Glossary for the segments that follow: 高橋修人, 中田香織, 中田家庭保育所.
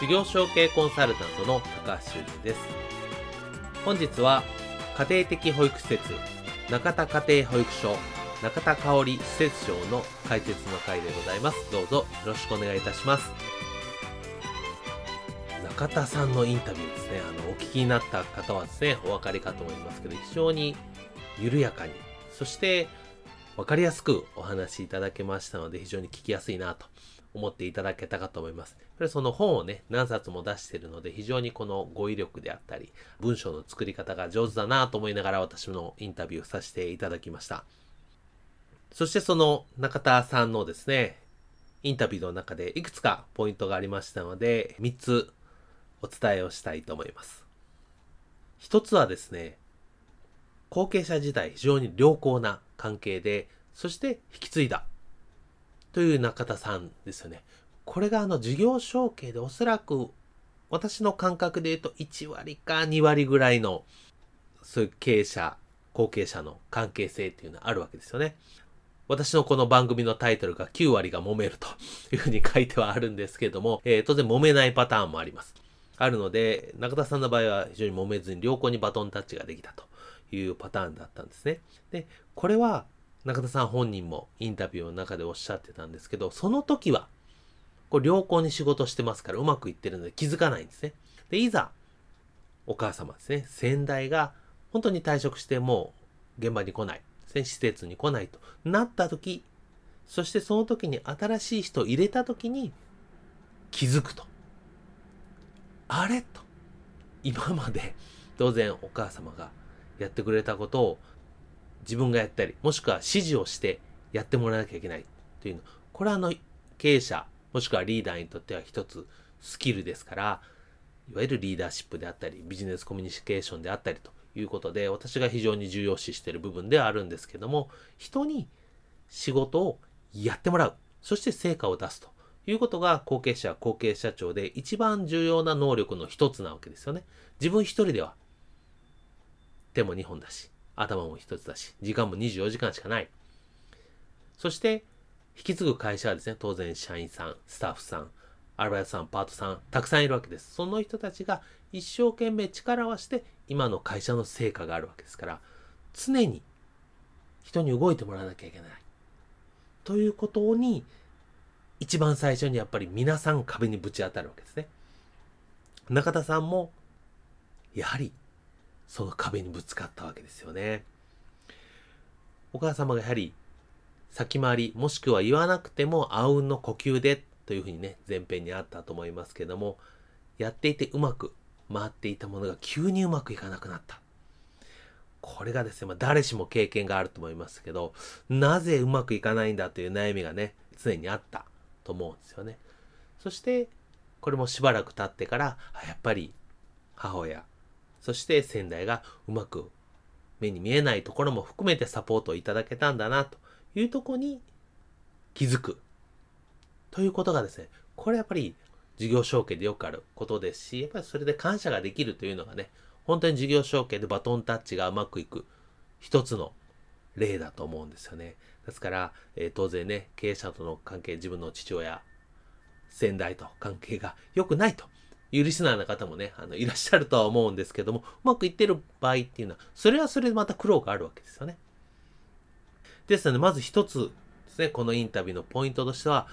事業承継コンサルタントの高橋修人です。本日は家庭的保育施設中田家庭保育所中田香織施設長の解説の回でございます。どうぞよろしくお願いいたします。中田さんのインタビューですね、お聞きになった方はですね、お分かりかと思いますけど、非常に緩やかに、そして分かりやすくお話しいただけましたので、非常に聞きやすいなと思っていただけたかと思います。その本をね、何冊も出しているので、非常にこの語彙力であったり、文章の作り方が上手だなと思いながら私のインタビューさせていただきました。そしてその中田さんのですね、インタビューの中でいくつかポイントがありましたので、3つ、お伝えをしたいと思います。一つはですね、後継者時代非常に良好な関係で、そして引き継いだという中田さんですよね。これが事業承継でおそらく私の感覚で言うと1割か2割ぐらいのそういう経営者、後継者の関係性っていうのはあるわけですよね。私のこの番組のタイトルが9割が揉めるというふうに書いてはあるんですけれども、当然揉めないパターンもあります。あるので、中田さんの場合は非常に揉めずに良好にバトンタッチができたというパターンだったんですね。で、これは中田さん本人もインタビューの中でおっしゃってたんですけど、その時はこう良好に仕事してますからうまくいってるので気づかないんですね。で、いざお母様ですね、先代が本当に退職してもう現場に来ない、施設に来ないとなった時、そしてその時に新しい人を入れた時に気づくと。あれと、今まで当然お母様がやってくれたことを自分がやったり、もしくは指示をしてやってもらわなきゃいけないというの、これは経営者もしくはリーダーにとっては一つスキルですから、いわゆるリーダーシップであったりビジネスコミュニケーションであったりということで、私が非常に重要視している部分ではあるんですけども、人に仕事をやってもらう、そして成果を出すということが後継者、後継者長で一番重要な能力の一つなわけですよね。自分一人では手も2本だし、頭も1つだし、時間も24時間しかない。そして引き継ぐ会社はですね、当然社員さん、スタッフさん、アルバイトさん、パートさん、たくさんいるわけです。その人たちが一生懸命力を合わせて今の会社の成果があるわけですから、常に人に動いてもらわなきゃいけない。ということに、一番最初にやっぱり皆さん壁にぶち当たるわけですね。中田さんもやはりその壁にぶつかったわけですよね。お母様がやはり先回り、もしくは言わなくてもあうんの呼吸でというふうにね、前編にあったと思いますけども、やっていてうまく回っていたものが急にうまくいかなくなった。これがですね、誰しも経験があると思いますけど、なぜうまくいかないんだという悩みがね、常にあったと思うんですよね。そしてこれもしばらく経ってから、やっぱり母親、そして先代がうまく目に見えないところも含めてサポートをいただけたんだなというところに気づくということがですね、これやっぱり事業承継でよくあることですし、やっぱりそれで感謝ができるというのがね、本当に事業承継でバトンタッチがうまくいく一つの例だと思うんですよね。ですから、当然ね、経営者との関係、自分の父親、先代と関係が良くないというリスナーの方もね、いらっしゃるとは思うんですけども、うまくいってる場合っていうのは、それはそれでまた苦労があるわけですよね。ですので、まず一つですね、このインタビューのポイントとしては、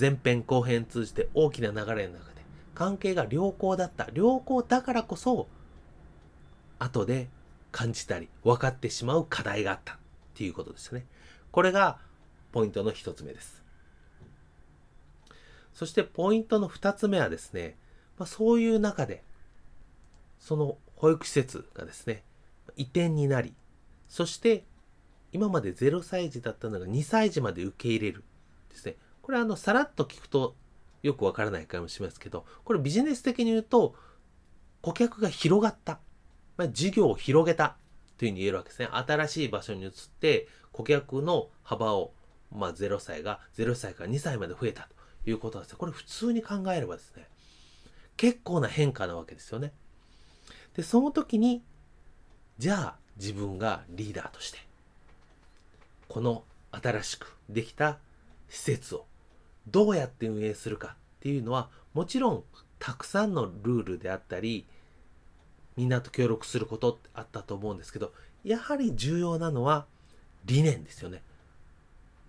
前編後編通じて大きな流れの中で、関係が良好だった。良好だからこそ、後で感じたり分かってしまう課題があったっていうことですね。これがポイントの一つ目です。そしてポイントの二つ目はですね、そういう中でその保育施設がですね移転になり、そして今まで0歳児だったのが2歳児まで受け入れるですね。これはさらっと聞くとよくわからないかもしれないですけど、これビジネス的に言うと顧客が広がった、事業を広げたというふうに言えるわけですね。新しい場所に移って顧客の幅を、0歳から2歳まで増えたということなんですね。これ普通に考えればですね、結構な変化なわけですよね。で、その時にじゃあ自分がリーダーとしてこの新しくできた施設をどうやって運営するかっていうのは、もちろんたくさんのルールであったりみんなと協力することってあったと思うんですけど、やはり重要なのは理念ですよね。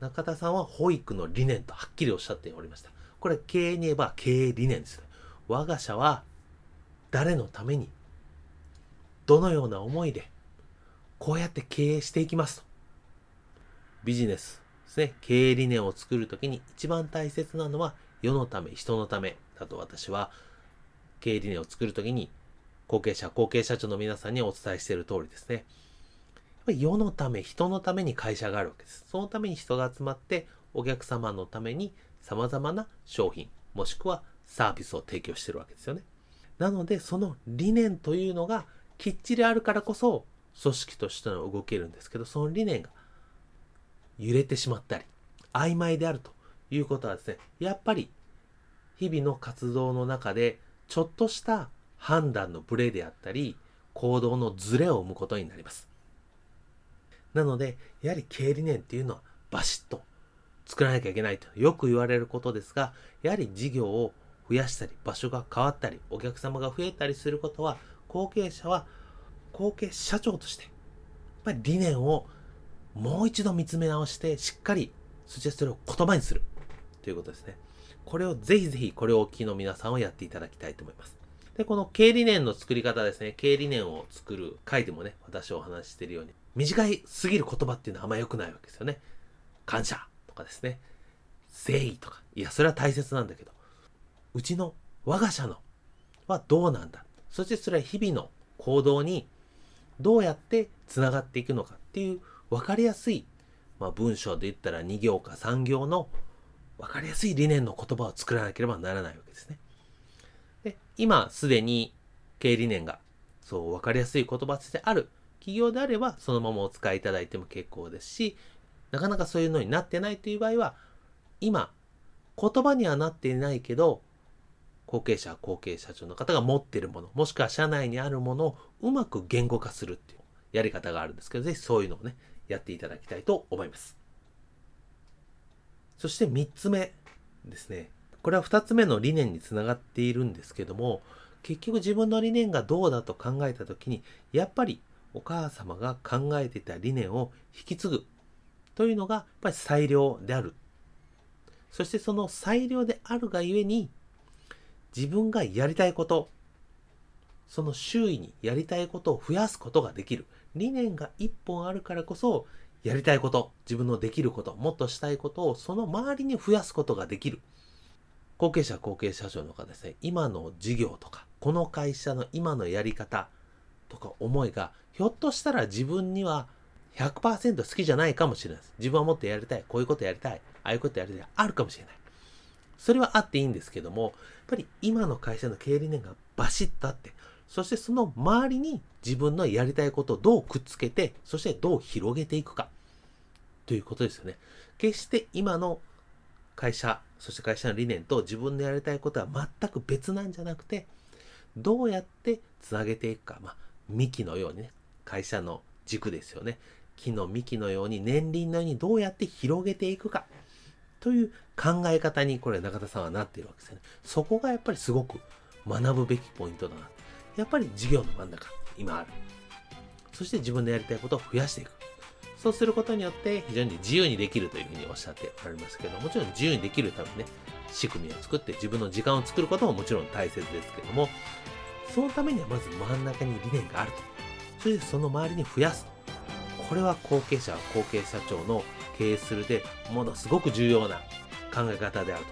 中田さんは保育の理念とはっきりおっしゃっておりました。これ経営に言えば経営理念ですね。我が社は誰のためにどのような思いでこうやって経営していきますと。ビジネスですね、経営理念を作るときに一番大切なのは世のため、人のためだと私は経営理念を作るときに後継社長の皆さんにお伝えしている通りですね。やっぱり世のため、人のために会社があるわけです。そのために人が集まってお客様のために様々な商品もしくはサービスを提供しているわけですよね。なのでその理念というのがきっちりあるからこそ組織としての動けるんですけど、その理念が揺れてしまったり曖昧であるということはですね、やっぱり日々の活動の中でちょっとした判断のブレであったり行動のズレを生むことになります。なのでやはり経営理念っていうのはバシッと作らなきゃいけないとよく言われることですが、やはり事業を増やしたり場所が変わったりお客様が増えたりすることは、後継社長としてやっぱり理念をもう一度見つめ直してしっかりそしてそれを言葉にするということですね。これをぜひこれをお聞きの皆さんをやっていただきたいと思います。で、この経営理念の作り方ですね。経営理念を作る回でもね、私お話ししているように短いすぎる言葉っていうのはあんま良くないわけですよね。感謝とかですね、誠意とか、いやそれは大切なんだけど、うちの我が社のはどうなんだ、そしてそれは日々の行動にどうやってつながっていくのかっていう分かりやすい、文章で言ったら2行か3行の分かりやすい理念の言葉を作らなければならないわけですね。で、今すでに経営理念がそう分かりやすい言葉としてある企業であればそのままお使いいただいても結構ですし、なかなかそういうのになってないという場合は、今言葉にはなっていないけど後継社長の方が持っているもの、もしくは社内にあるものをうまく言語化するっていうやり方があるんですけど、ぜひそういうのをねやっていただきたいと思います。そして3つ目ですね。これは2つ目の理念につながっているんですけども、結局自分の理念がどうだと考えたときに、やっぱりお母様が考えていた理念を引き継ぐというのがやっぱり最良である。そしてその最良であるがゆえに、自分がやりたいこと、その周囲にやりたいことを増やすことができる。理念が一本あるからこそ、やりたいこと、自分のできること、もっとしたいことをその周りに増やすことができる。後継社長の方ですね、今の事業とかこの会社の今のやり方とか思いが、ひょっとしたら自分には 100% 好きじゃないかもしれないです。自分はもっとやりたい、こういうことやりたい、ああいうことやりたい、あるかもしれない。それはあっていいんですけども、やっぱり今の会社の経営理念がバシッとあって、そしてその周りに自分のやりたいことをどうくっつけて、そしてどう広げていくかということですよね。決して今の会社、そして会社の理念と自分のやりたいことは全く別なんじゃなくて、どうやってつなげていくか、幹のようにね、会社の軸ですよね、木の幹のように、年輪のようにどうやって広げていくかという考え方に、これ中田さんはなっているわけですよね。そこがやっぱりすごく学ぶべきポイントだな。やっぱり事業の真ん中、今ある。そして自分のやりたいことを増やしていく。そうすることによって非常に自由にできるというふうにおっしゃっておられましたけど、もちろん自由にできるためにね、仕組みを作って自分の時間を作ることももちろん大切ですけども、そのためにはまず真ん中に理念があると。そしてその周りに増やす、これは後継者後継社長の経営するでものすごく重要な考え方であると、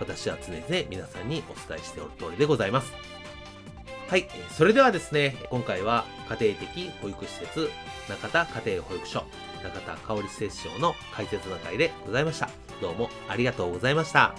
私は常々皆さんにお伝えしておる通りでございます。はい、それではですね、今回は家庭的保育施設中田家庭保育所中田香織施設長の解説の会でございました。どうもありがとうございました。